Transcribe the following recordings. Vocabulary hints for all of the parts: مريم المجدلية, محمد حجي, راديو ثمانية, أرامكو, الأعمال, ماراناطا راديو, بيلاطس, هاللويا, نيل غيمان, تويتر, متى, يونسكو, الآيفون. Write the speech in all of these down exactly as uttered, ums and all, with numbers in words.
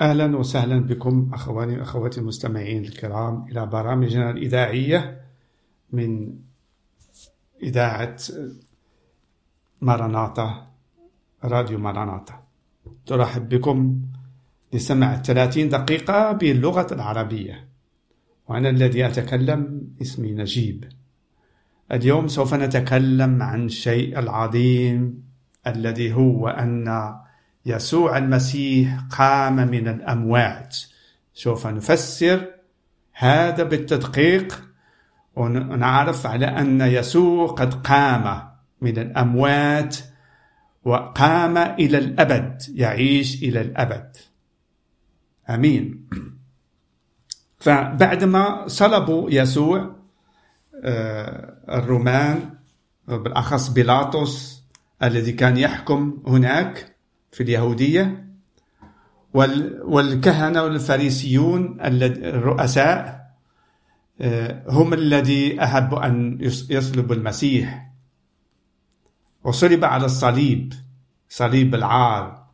أهلا وسهلا بكم أخواني وأخواتي المستمعين الكرام إلى برامجنا الإذاعية من إذاعة ماراناطا راديو ماراناطا. ترحب بكم لسماع ثلاثين دقيقة باللغة العربية، وأنا الذي أتكلم اسمي نجيب. اليوم سوف نتكلم عن شيء العظيم الذي هو أن يسوع المسيح قام من الأموات. سوف نفسر هذا بالتدقيق ونعرف على أن يسوع قد قام من الأموات وقام إلى الأبد، يعيش إلى الأبد. آمين. فبعدما صلبوا يسوع الرومان، بالأخص بيلاطس الذي كان يحكم هناك في اليهودية، والكهنة والفريسيون الرؤساء هم الذي أحبوا أن يصلبوا المسيح، وصلب على الصليب، صليب العار.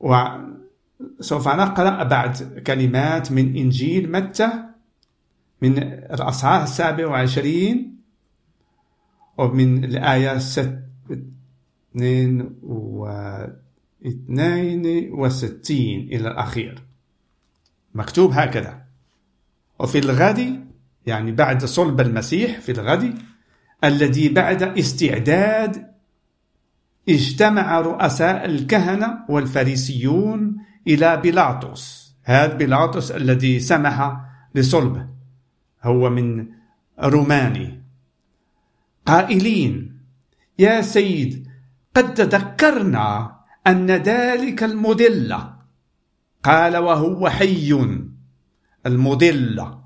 وسوف نقرأ بعض كلمات من إنجيل متى من الأصحاح السابع وعشرين ومن الآية ست اثنين واثنين وستين إلى الأخير. مكتوب هكذا: وفي الغد، يعني بعد صلب المسيح، في الغد الذي بعد استعداد اجتمع رؤساء الكهنة والفريسيون إلى بيلاطس. هذا بيلاطس الذي سمح لصلبه، هو من روماني، قائلين: يا سيد، قد تذكرنا أن ذلك المضلة، قال وهو حي. المضلة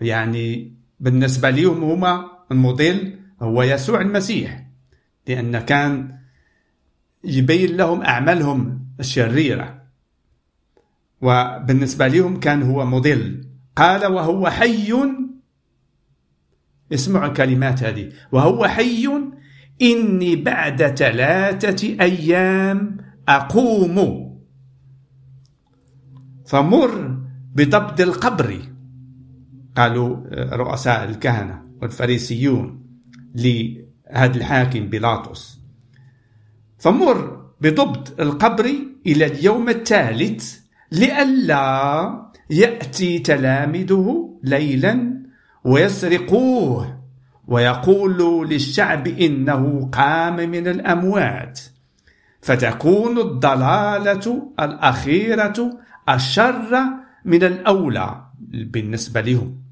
يعني بالنسبة لهم هما المضل هو يسوع المسيح، لأن كان يبين لهم أعمالهم الشريرة، وبالنسبة لهم كان هو مضل. قال وهو حي، اسمعوا الكلمات هذه: وهو حي، إني بعد ثلاثة أيام أقوم. فمر بطبد القبر، قالوا رؤساء الكهنة والفريسيون لهذا الحاكم بيلاطس، فمر بطبد القبر إلى اليوم الثالث لئلا يأتي تلاميذه ليلا ويسرقوه ويقول للشعب إنه قام من الأموات، فتكون الضلالة الأخيرة أشر من الأولى بالنسبة لهم.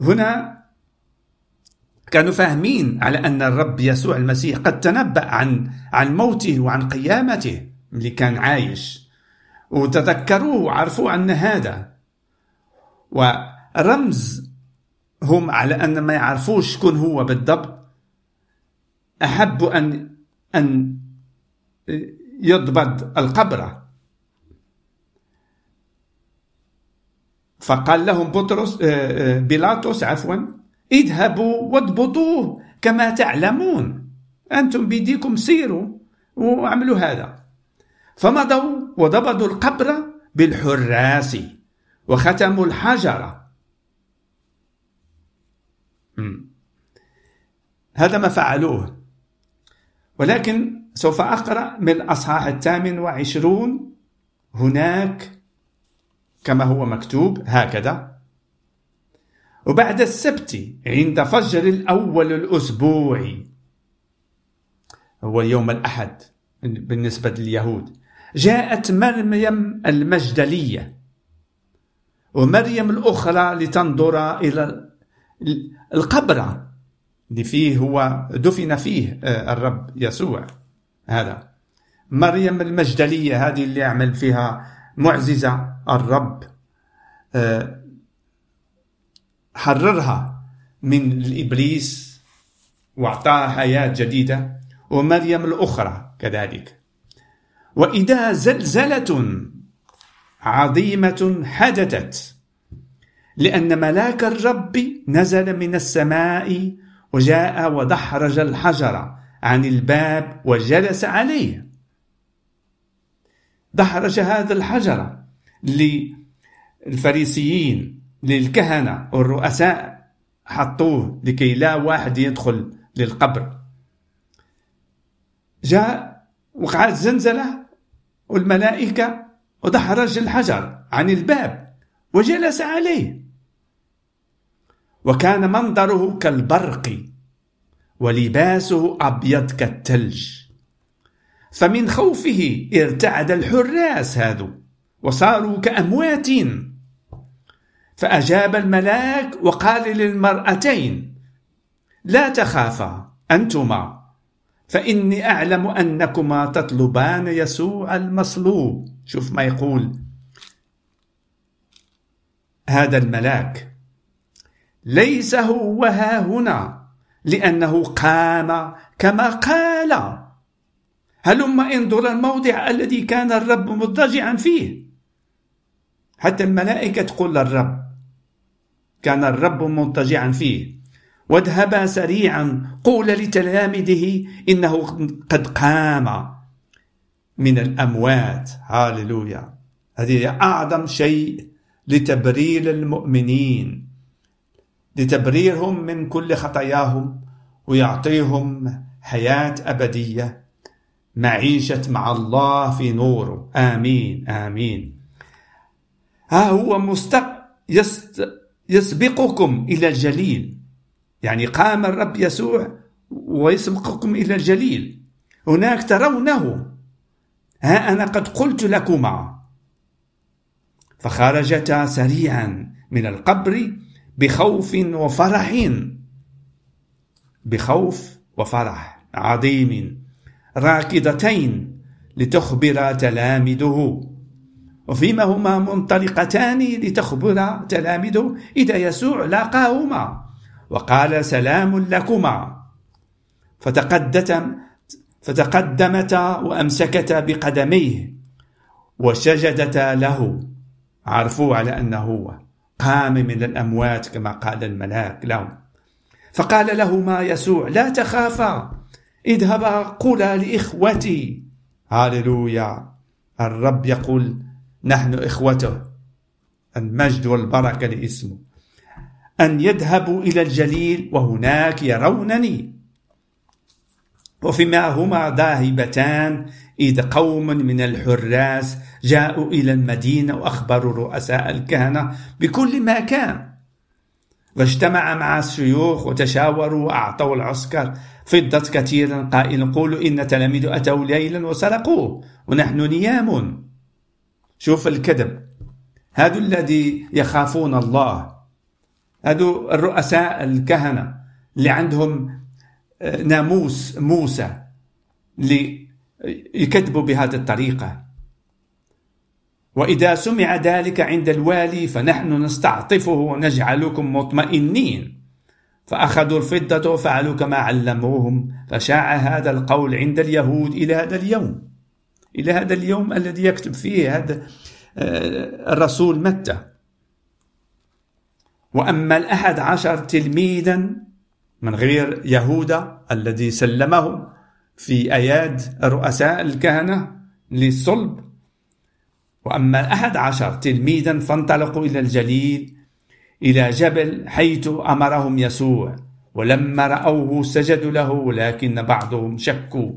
هنا كانوا فاهمين على أن الرب يسوع المسيح قد تنبأ عن عن موته وعن قيامته اللي كان عايش، وتذكروه وعرفوا أن هذا. ورمز هم على أن ما يعرفوش كن هو بالضبط، أحبوا أن أن يضبط القبر. فقال لهم بطرس بيلاطس عفوا: اذهبوا واضبطوه كما تعلمون، أنتم بيديكم سيروا وعملوا هذا. فمضوا وضبطوا القبر بالحراس وختموا الحجرة. هذا ما فعلوه. ولكن سوف أقرأ من الأصحاح الثامن وعشرون هناك كما هو مكتوب هكذا: وبعد السبت عند فجر الأول الأسبوع، هو يوم الأحد بالنسبة لليهود، جاءت مريم المجدلية ومريم الأخرى لتنظر إلى القبر اللي فيه هو دفن فيه الرب يسوع. هذا مريم المجدلية، هذه اللي عمل فيها معجزة الرب، حررها من الإبليس واعطاها حياة جديدة، ومريم الأخرى كذلك. وإذا زلزلة عظيمة حدثت، لأن ملاك الرب نزل من السماء وجاء ودحرج الحجر عن الباب وجلس عليه. دحرج هذا الحجر للفريسيين، للكهنة والرؤساء حطوه لكي لا واحد يدخل للقبر. جاء وقعت زلزلة والملائكة ودحرج الحجر عن الباب وجلس عليه، وكان منظره كالبرق ولباسه أبيض كالثلج. فمن خوفه ارتعد الحراس هذا وصاروا كأموات. فأجاب الملاك وقال للمرأتين: لا تخافا أنتما، فإني أعلم أنكما تطلبان يسوع المصلوب. شوف ما يقول هذا الملاك: ليس هو هاهنا، لأنه قام كما قال. هلم انظر الموضع الذي كان الرب مضطجعا فيه. حتى الملائكة تقول للرب كان الرب مضطجعا فيه: واذهبا سريعا قول لتلامذه إنه قد قام من الأموات. هاللويا، هذه أعظم شيء لتبرير المؤمنين، لتبريرهم من كل خطاياهم ويعطيهم حياة أبدية، معيشة مع الله في نوره. آمين آمين. ها هو مستق يسبقكم إلى الجليل، يعني قام الرب يسوع ويسبقكم إلى الجليل، هناك ترونه، ها أنا قد قلت لكما. فخرجتا سريعا من القبر بخوف وفرح، بخوف وفرح عظيم، راكضتين لتخبر تلاميذه. وفيما هما منطلقتان لتخبر تلاميذه إذا يسوع لاقاهما وقال: سلام لكما. فتقدمتا وأمسكتا بقدميه وسجدتا له. عرفوا على أنه هو قام من الأموات كما قال الملاك لهم. فقال لهما يسوع: لا تخافا، اذهبا قولا لإخوتي. هاللويا، الرب يقول نحن إخوته، المجد والبركة لإسمه، أن يذهبوا إلى الجليل وهناك يرونني. وفيما هما ذاهبتان إذ قوم من الحراس جاءوا إلى المدينة وأخبروا رؤساء الكهنة بكل ما كان. واجتمع مع الشيوخ وتشاوروا وأعطوا العسكر فضة كثيرا قائلا: قولوا إن تلاميذ أتوا ليلا وسرقوه ونحن نيام. شوف الكذب، هذا الذي يخافون الله، هذا الرؤساء الكهنة اللي عندهم ناموس موسى اللي يكتبوا بهذه الطريقة. وإذا سمع ذلك عند الوالي فنحن نستعطفه ونجعلكم مطمئنين. فأخذوا الفضة وفعلوا كما علموهم. فشاع هذا القول عند اليهود إلى هذا اليوم، إلى هذا اليوم الذي يكتب فيه هذا الرسول متى. وأما الأحد عشر تلميذا من غير يهودا الذي سلمهم في أياد رؤساء الكهنة للصلب، وأما الأحد عشر تلميذا فانطلقوا إلى الجليل إلى جبل حيث أمرهم يسوع. ولما رأوه سجدوا له، ولكن بعضهم شكوا.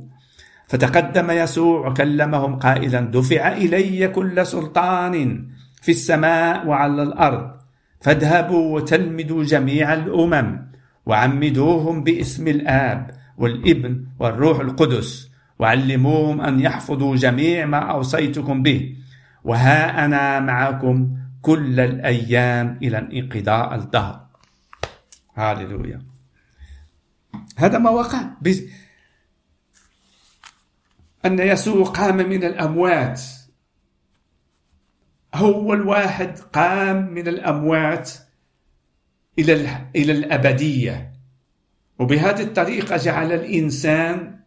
فتقدم يسوع وكلمهم قائلا: دفع إلي كل سلطان في السماء وعلى الأرض، فاذهبوا وتلمذوا جميع الأمم وعمدوهم باسم الآب والابن والروح القدس، وعلموهم أن يحفظوا جميع ما أوصيتكم به، وها أنا معكم كل الأيام إلى انقضاء الدهر. هاللويا، هذا ما وقع، أن يسوع قام من الأموات. هو الواحد قام من الأموات إلى إلى الأبدية، وبهذه الطريقة جعل الإنسان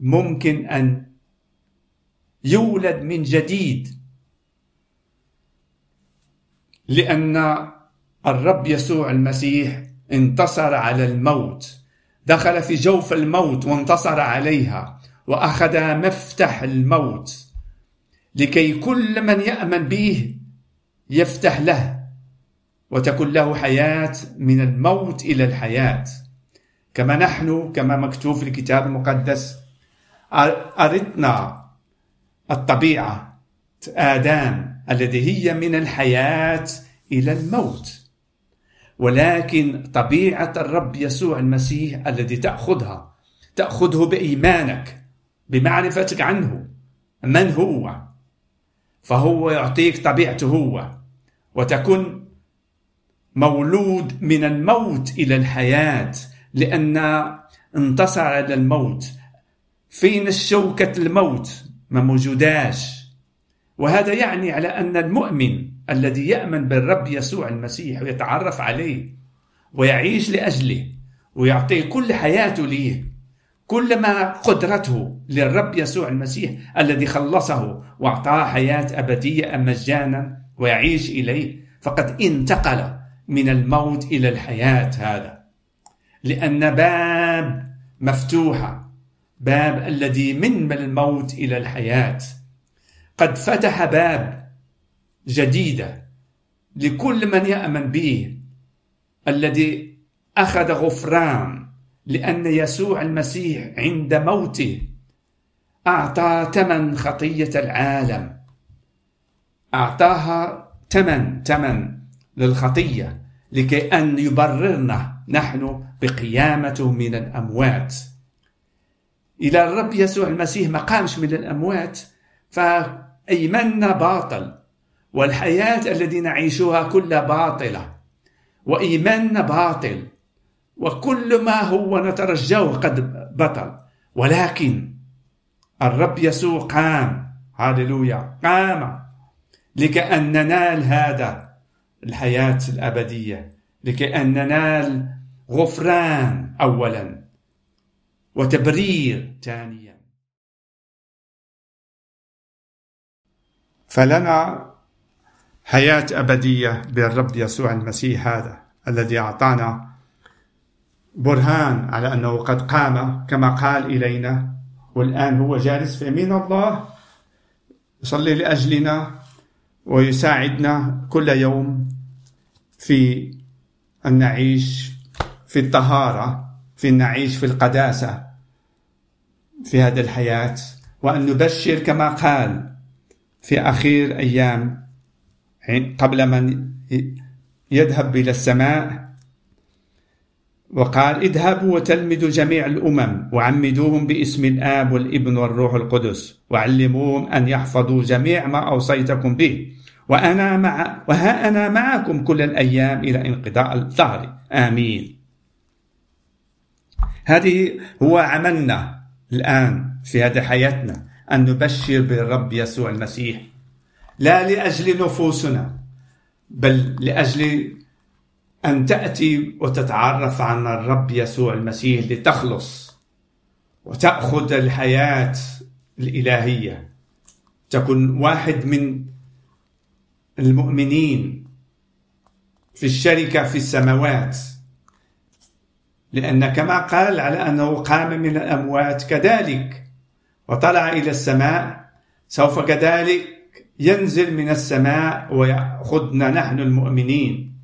ممكن أن يولد من جديد، لأن الرب يسوع المسيح انتصر على الموت، دخل في جوف الموت وانتصر عليها، وأخذ مفتاح الموت. لكي كل من يأمن به يفتح له وتكون له حياة من الموت إلى الحياة، كما نحن كما مكتوب في الكتاب المقدس أرثنا الطبيعة آدم التي هي من الحياة إلى الموت، ولكن طبيعة الرب يسوع المسيح الذي تأخذها تأخذه بإيمانك بمعرفتك عنه من هو، فهو يعطيك طبيعته هو وتكون مولود من الموت إلى الحياة، لأن انتصر على الموت. فين الشوكة الموت؟ ما موجوداش. وهذا يعني على أن المؤمن الذي يأمن بالرب يسوع المسيح ويتعرف عليه ويعيش لأجله ويعطيه كل حياته ليه، كل ما قدرته للرب يسوع المسيح الذي خلصه وأعطاه حياة أبدية مجانا ويعيش إليه، فقد انتقل من الموت إلى الحياة. هذا لأن باب مفتوحة، باب الذي من الموت إلى الحياة، قد فتح باب جديدة لكل من يأمن به، الذي أخذ غفران، لأن يسوع المسيح عند موته أعطى ثمن خطية العالم، أعطاها ثمن ثمن للخطية لكي أن يبررنا نحن بقيامته من الأموات. إلى الرب يسوع المسيح ما قامش من الأموات فإيماننا باطل، والحياة التي نعيشها كلها باطلة، وإيماننا باطل، وكل ما هو نترجوه قد بطل. ولكن الرب يسوع قام، هاليلويا، قام لكي أن ننال هذا الحياة الأبدية، لكي أن ننال غفران أولا وتبرير ثانيا. فلنا حياة أبدية بالرب يسوع المسيح هذا الذي أعطانا برهان على أنه قد قام كما قال إلينا، والآن هو جالس في يمين الله يصلي لأجلنا ويساعدنا كل يوم في أن نعيش في الطهارة، في أن نعيش في القداسة في هذه الحياة، وأن نبشر كما قال في أخير أيام قبل من يذهب إلى السماء، وقال: اذهبوا وتلمذوا جميع الأمم وعمدوهم باسم الآب والابن والروح القدس وعلموهم أن يحفظوا جميع ما أوصيتكم به، وأنا مع وها أنا معكم كل الأيام إلى انقضاء الدهر، آمين. هذه هو عملنا الآن في هذه حياتنا، أن نبشر بالرب يسوع المسيح، لا لأجل نفوسنا بل لأجل أن تأتي وتتعرف عن الرب يسوع المسيح لتخلص وتأخذ الحياة الإلهية، تكون واحد من المؤمنين في الشركة في السماوات، لأن كما قال على أنه قام من الأموات كذلك وطلع إلى السماء، سوف كذلك ينزل من السماء ويأخذنا نحن المؤمنين.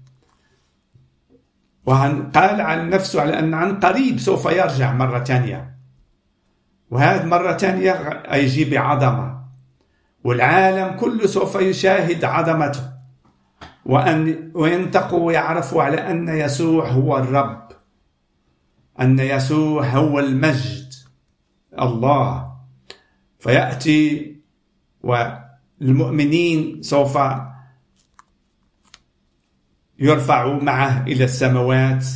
وقال عن نفسه على أن عن قريب سوف يرجع مرة تانية، وهذا مرة تانية يجي بعظمة، والعالم كله سوف يشاهد عظمته وأن وينتقوا ويعرفوا على أن يسوع هو الرب، أن يسوع هو المجد الله. فيأتي و المؤمنين سوف يرفعوا معه إلى السماوات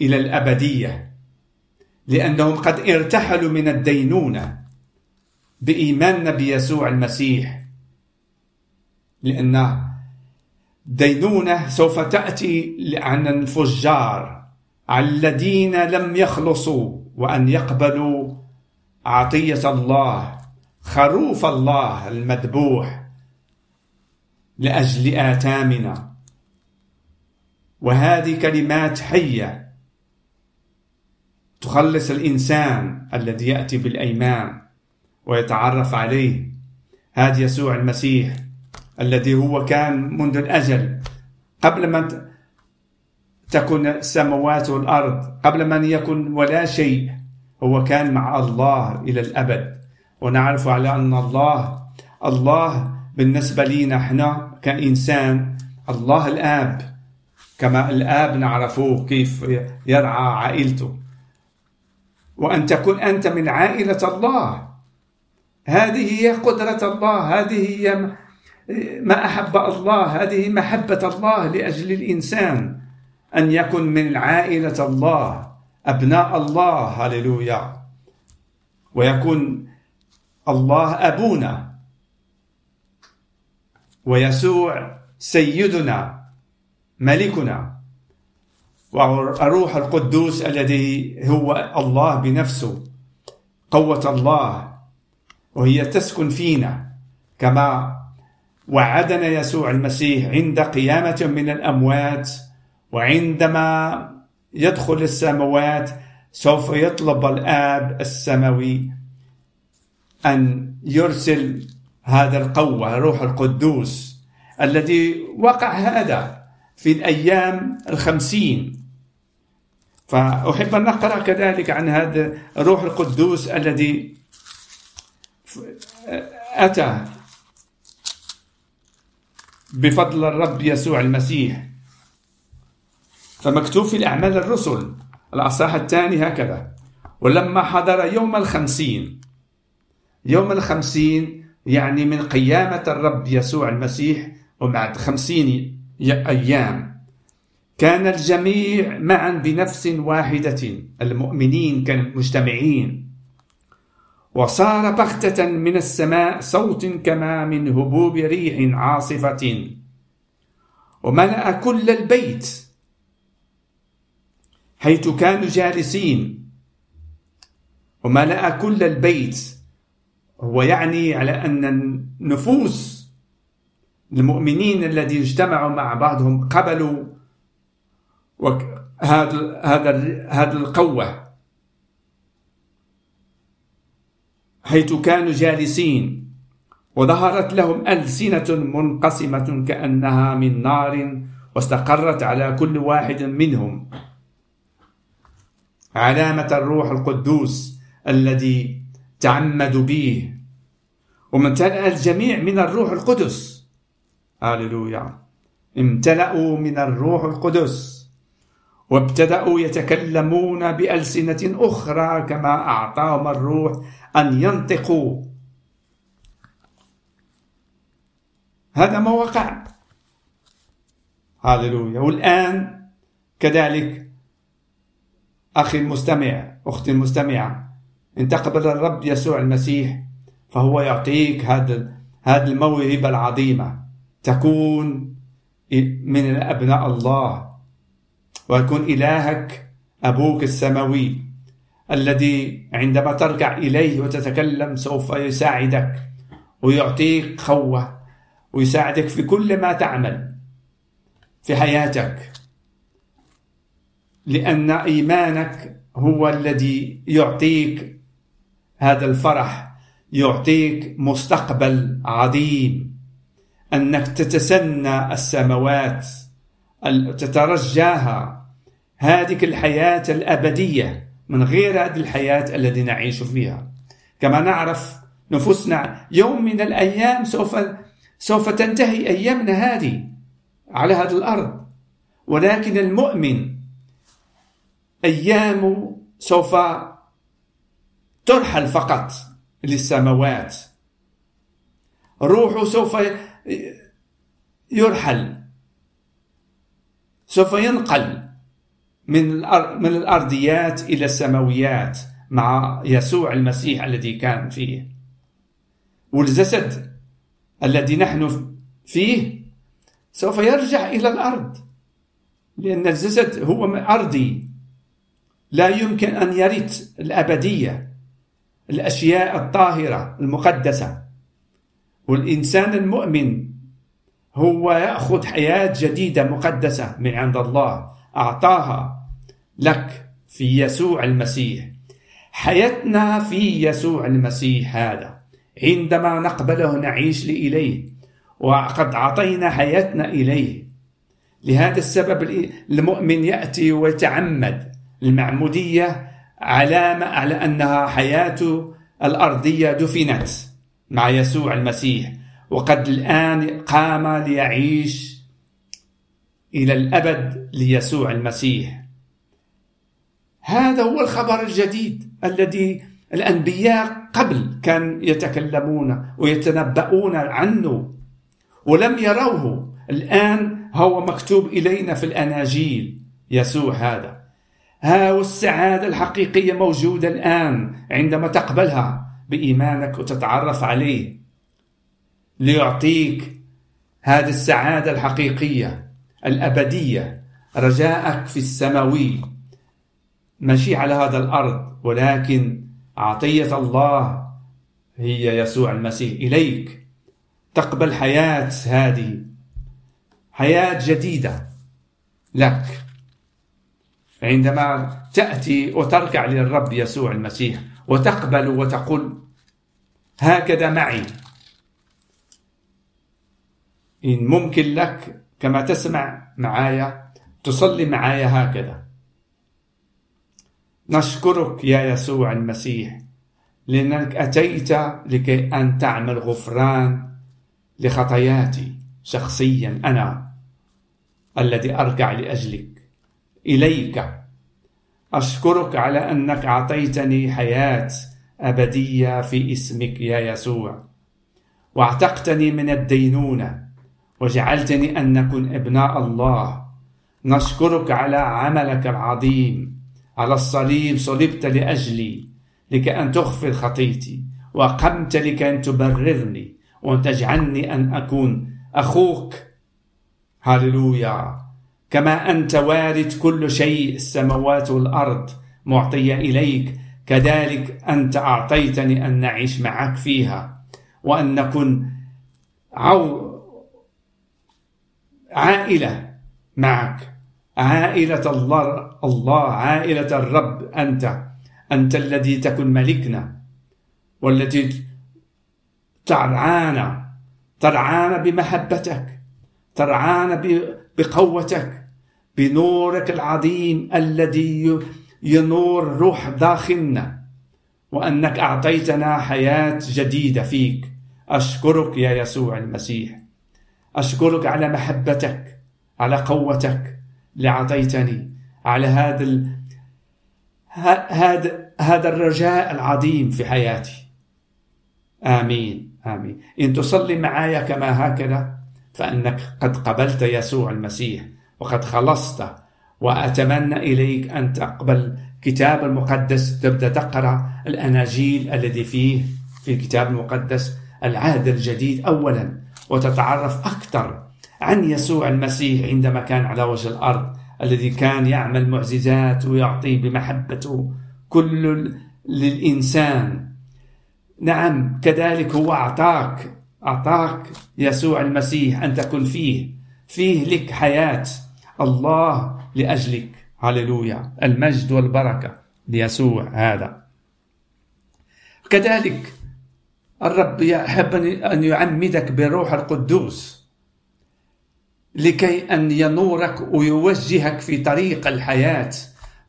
إلى الأبدية، لأنهم قد ارتحلوا من الدينونة بإيماننا بيسوع المسيح، لأن الدينونة سوف تأتي عن الفجار، عن الذين لم يخلصوا وأن يقبلوا عطية الله، خروف الله المذبوح لأجل آثامنا. وهذه كلمات حية تخلص الإنسان الذي يأتي بالأيمان ويتعرف عليه، هذا يسوع المسيح الذي هو كان منذ الأزل، قبل من تكن السماوات والأرض، قبل من يكن ولا شيء، هو كان مع الله إلى الأبد. ونعرف على أن الله الله بالنسبة لنا احنا كإنسان، الله الآب كما الآب نعرفه كيف يرعى عائلته، وأن تكون أنت من عائلة الله. هذه هي قدرة الله، هذه هي ما أحب الله، هذه محبة الله لأجل الإنسان، أن يكون من عائلة الله، أبناء الله. هللويا. ويكون الله أبونا ويسوع سيدنا ملكنا، والروح القدوس الذي هو الله بنفسه، قوة الله، وهي تسكن فينا كما وعدنا يسوع المسيح عند قيامته من الأموات. وعندما يدخل السماوات سوف يطلب الآب السماوي أن يرسل هذا القوة، روح القدوس، الذي وقع هذا في الأيام الخمسين. فأحب أن نقرأ كذلك عن هذا الروح القدوس الذي أتى بفضل الرب يسوع المسيح. فمكتوب في الأعمال الرسل الأصحاح الثاني هكذا: ولما حضر يوم الخمسين، يوم الخمسين يعني من قيامة الرب يسوع المسيح وبعد خمسين أيام، كان الجميع معا بنفس واحدة، المؤمنين كانوا مجتمعين، وصار بغتة من السماء صوت كما من هبوب ريح عاصفة، وملأ كل البيت حيث كانوا جالسين. وملأ كل البيت، هو يعني على أن النفوس المؤمنين الذين اجتمعوا مع بعضهم قبلوا هذا هذا هذا القوة، حيث كانوا جالسين، وظهرت لهم ألسنة منقسمة كأنها من نار، واستقرت على كل واحد منهم علامة الروح القدوس الذي تعمدوا به، وامتلأ الجميع من الروح القدس. هللويا. امتلأوا من الروح القدس، وابتدأوا يتكلمون بألسنة أخرى كما أعطاهم الروح أن ينطقوا. هذا ما وقع. هللويا. والآن كذلك أخي المستمع، أختي المستمعة، إن تقبل الرب يسوع المسيح فهو يعطيك هذا هذه الموهبة العظيمة، تكون من أبناء الله، ويكون إلهك أبوك السماوي الذي عندما ترجع إليه وتتكلم سوف يساعدك ويعطيك قوة ويساعدك في كل ما تعمل في حياتك، لأن إيمانك هو الذي يعطيك هذا الفرح، يعطيك مستقبل عظيم، أنك تتسنى السماوات، تترجاها، هذه الحياة الأبدية من غير هذه الحياة التي نعيش فيها. كما نعرف نفوسنا يوم من الأيام سوف سوف تنتهي أيامنا هذه على هذه الأرض، ولكن المؤمن أيامه سوف ترحل فقط للسماوات، روحه سوف يرحل، سوف ينقل من من الأرضيات إلى السماويات مع يسوع المسيح الذي كان فيه. والجسد الذي نحن فيه سوف يرجع إلى الأرض، لأن الجسد هو أرضي، لا يمكن أن يرث الأبدية، الأشياء الطاهرة المقدسة. والإنسان المؤمن هو يأخذ حياة جديدة مقدسة من عند الله، أعطاها لك في يسوع المسيح. حياتنا في يسوع المسيح، هذا عندما نقبله نعيش لإليه، وقد أعطينا حياتنا إليه. لهذا السبب المؤمن يأتي ويتعمد. المعمودية علامة على أنها حياته الأرضية دفنت مع يسوع المسيح، وقد الآن قام ليعيش إلى الأبد ليسوع المسيح. هذا هو الخبر الجديد الذي الأنبياء قبل كان يتكلمون ويتنبؤون عنه ولم يروه، الآن هو مكتوب إلينا في الأناجيل. يسوع هذا ها، والسعادة الحقيقية موجودة الآن عندما تقبلها بإيمانك وتتعرف عليه ليعطيك هذه السعادة الحقيقية الأبدية، رجاءك في السماوي ماشي على هذا الأرض، ولكن عطية الله هي يسوع المسيح إليك. تقبل حياة هذه، حياة جديدة لك عندما تأتي وتركع للرب يسوع المسيح وتقبل وتقول هكذا معي. إن ممكن لك كما تسمع معايا تصلي معايا هكذا: نشكرك يا يسوع المسيح لأنك أتيت لكي أن تعمل غفران لخطاياتي شخصيا، أنا الذي أرجع لأجلك إليك. أشكرك على أنك أعطيتني حياة أبدية في اسمك يا يسوع، واعتقتني من الدينونة وجعلتني أن أكون ابناء الله. نشكرك على عملك العظيم على الصليب، صلبت لأجلي لكي أن تغفر خطيتي، وقمت لكي أن تبررني وأن تجعلني أن أكون أخوك. هاللويا، كما أنت وارد كل شيء السماوات والأرض معطية إليك، كذلك أنت أعطيتني أن نعيش معك فيها وأن نكون عائلة معك، عائلة الله, الله عائلة الرب. أنت أنت الذي تكون ملكنا والتي ترعانا ترعانا بمحبتك، ترعانا بقوتك، بنورك العظيم الذي ينور روح داخلنا، وأنك أعطيتنا حياة جديدة فيك. أشكرك يا يسوع المسيح، أشكرك على محبتك، على قوتك اللي أعطيتني، على هذا ال... هذا هذا الرجاء العظيم في حياتي. آمين آمين. إن تصلي معايا كما هكذا فإنك قد قبلت يسوع المسيح وقد خلصت. وأتمنى إليك أن تقبل كتاب المقدس، تبدأ تقرأ الأناجيل الذي فيه في الكتاب المقدس العهد الجديد أولا، وتتعرف أكثر عن يسوع المسيح عندما كان على وجه الأرض، الذي كان يعمل معجزات ويعطي بمحبته كل للإنسان. نعم، كذلك هو أعطاك أعطاك يسوع المسيح أن تكون فيه فيه لك حياة الله لأجلك. هللويا، المجد والبركة ليسوع هذا. كذلك الرب يحب أن يعمدك بروح القدوس لكي أن ينورك ويوجهك في طريق الحياة،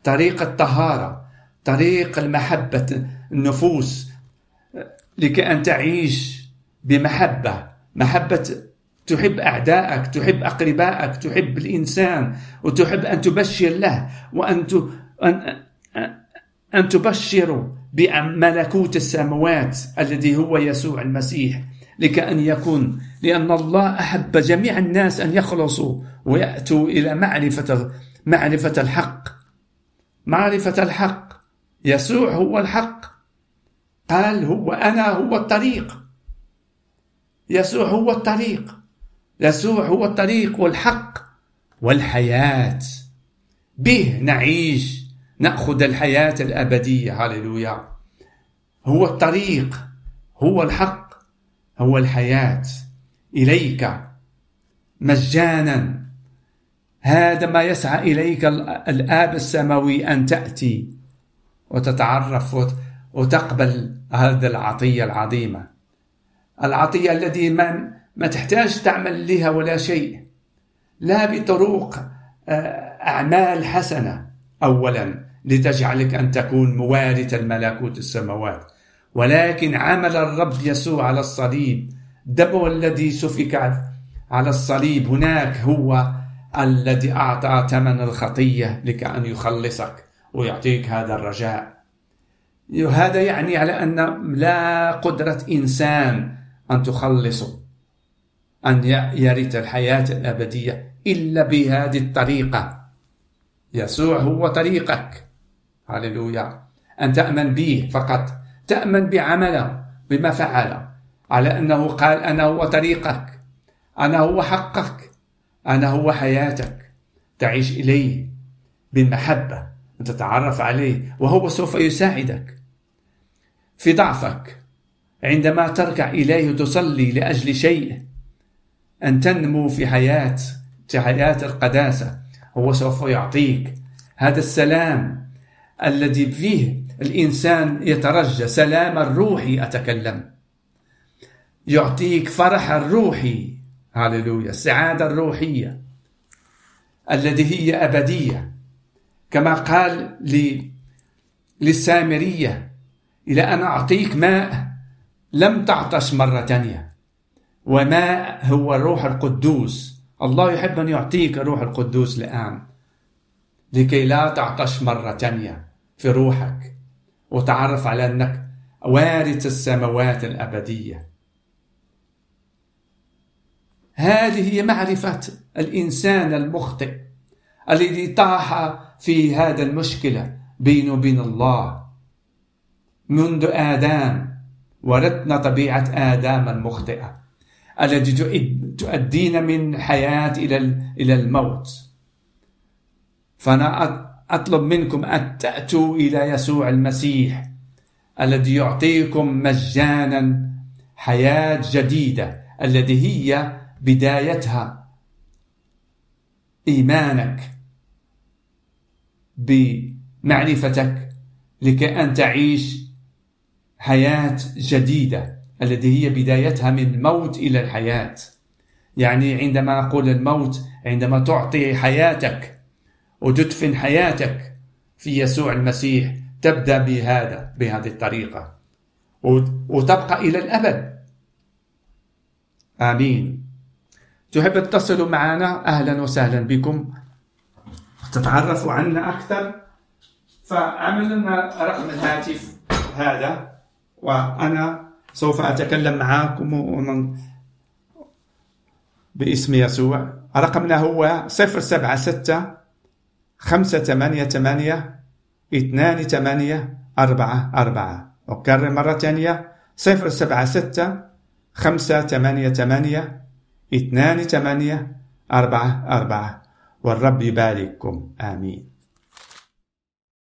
طريق الطهارة، طريق المحبة النفوس، لكي أن تعيش بمحبة، محبة تحب أعدائك، تحب أقربائك، تحب الإنسان، وتحب أن تبشر له وأن أن أن تبشره بملكوت السماوات الذي هو يسوع المسيح، لكأن يكون، لأن الله أحب جميع الناس أن يخلصوا ويأتوا إلى معرفة معرفة الحق معرفة الحق. يسوع هو الحق، قال هو أنا هو الطريق. يسوع هو الطريق يسوع هو الطريق والحق والحياة، به نعيش نأخذ الحياة الأبدية. هاللويا، هو الطريق، هو الحق، هو الحياة، إليك مجانا. هذا ما يسعى إليك الآب السماوي، أن تأتي وتتعرف وتقبل هذا العطية العظيمة العطية التي ما, ما تحتاج تعمل لها ولا شيء، لا بطرق أعمال حسنة أولا لتجعلك أن تكون موارثا ملكوت السماوات، ولكن عمل الرب يسوع على الصليب، دمه الذي سفك على الصليب هناك هو الذي أعطى ثمن الخطية لك أن يخلصك ويعطيك هذا الرجاء. هذا يعني على أن لا قدرة إنسان أن تخلصه، أن يرث الحياة الأبدية إلا بهذه الطريقة. يسوع هو طريقك، هللويا، أن تأمن به فقط، تأمن بعمله بما فعله، على أنه قال أنا هو طريقك، أنا هو حقك، أنا هو حياتك، تعيش إليه بالمحبة، تتعرف عليه، وهو سوف يساعدك في ضعفك. عندما ترجع إليه تصلي لأجل شيء أن تنمو في حياة في حياة القداسة، هو سوف يعطيك هذا السلام الذي فيه الإنسان يترجى، سلام الروحي أتكلم، يعطيك فرح الروحي، هاللويا، السعادة الروحية التي هي أبدية، كما قال للسامرية إلى أن أعطيك ماء لم تعطش مرة تانية، وماء هو الروح القدوس. الله يحب أن يعطيك الروح القدوس الآن لكي لا تعطش مرة تانية في روحك، وتعرف على أنك وارث السماوات الأبدية. هذه هي معرفة الإنسان المخطئ الذي طاح في هذا المشكلة بينه وبين الله منذ آدم، ورثنا طبيعة آدم المخطئة التي تؤدينا من حياة إلى الموت. فأنا أطلب منكم أن تأتوا إلى يسوع المسيح الذي يعطيكم مجانا حياة جديدة التي هي بدايتها إيمانك بمعرفتك لكي أن تعيش حياة جديدة التي هي بدايتها من الموت إلى الحياة. يعني عندما أقول الموت، عندما تعطي حياتك وتدفن حياتك في يسوع المسيح، تبدأ بهذا بهذه الطريقة وتبقى إلى الأبد. آمين. تحب تتصلوا معنا؟ أهلا وسهلا بكم، تتعرفوا عنا أكثر. فعملنا رقم الهاتف هذا، وأنا سوف أتكلم معكم ومن باسم يسوع. رقمنا هو صفر سبعة ستة خمسة ثمانية ثمانية اثنين ثمانية أربعة أربعة. أكرر مرة ثانية، صفر سبعة ستة خمسة ثمانية ثمانية اثنين ثمانية أربعة أربعة. والرب يبارككم. آمين.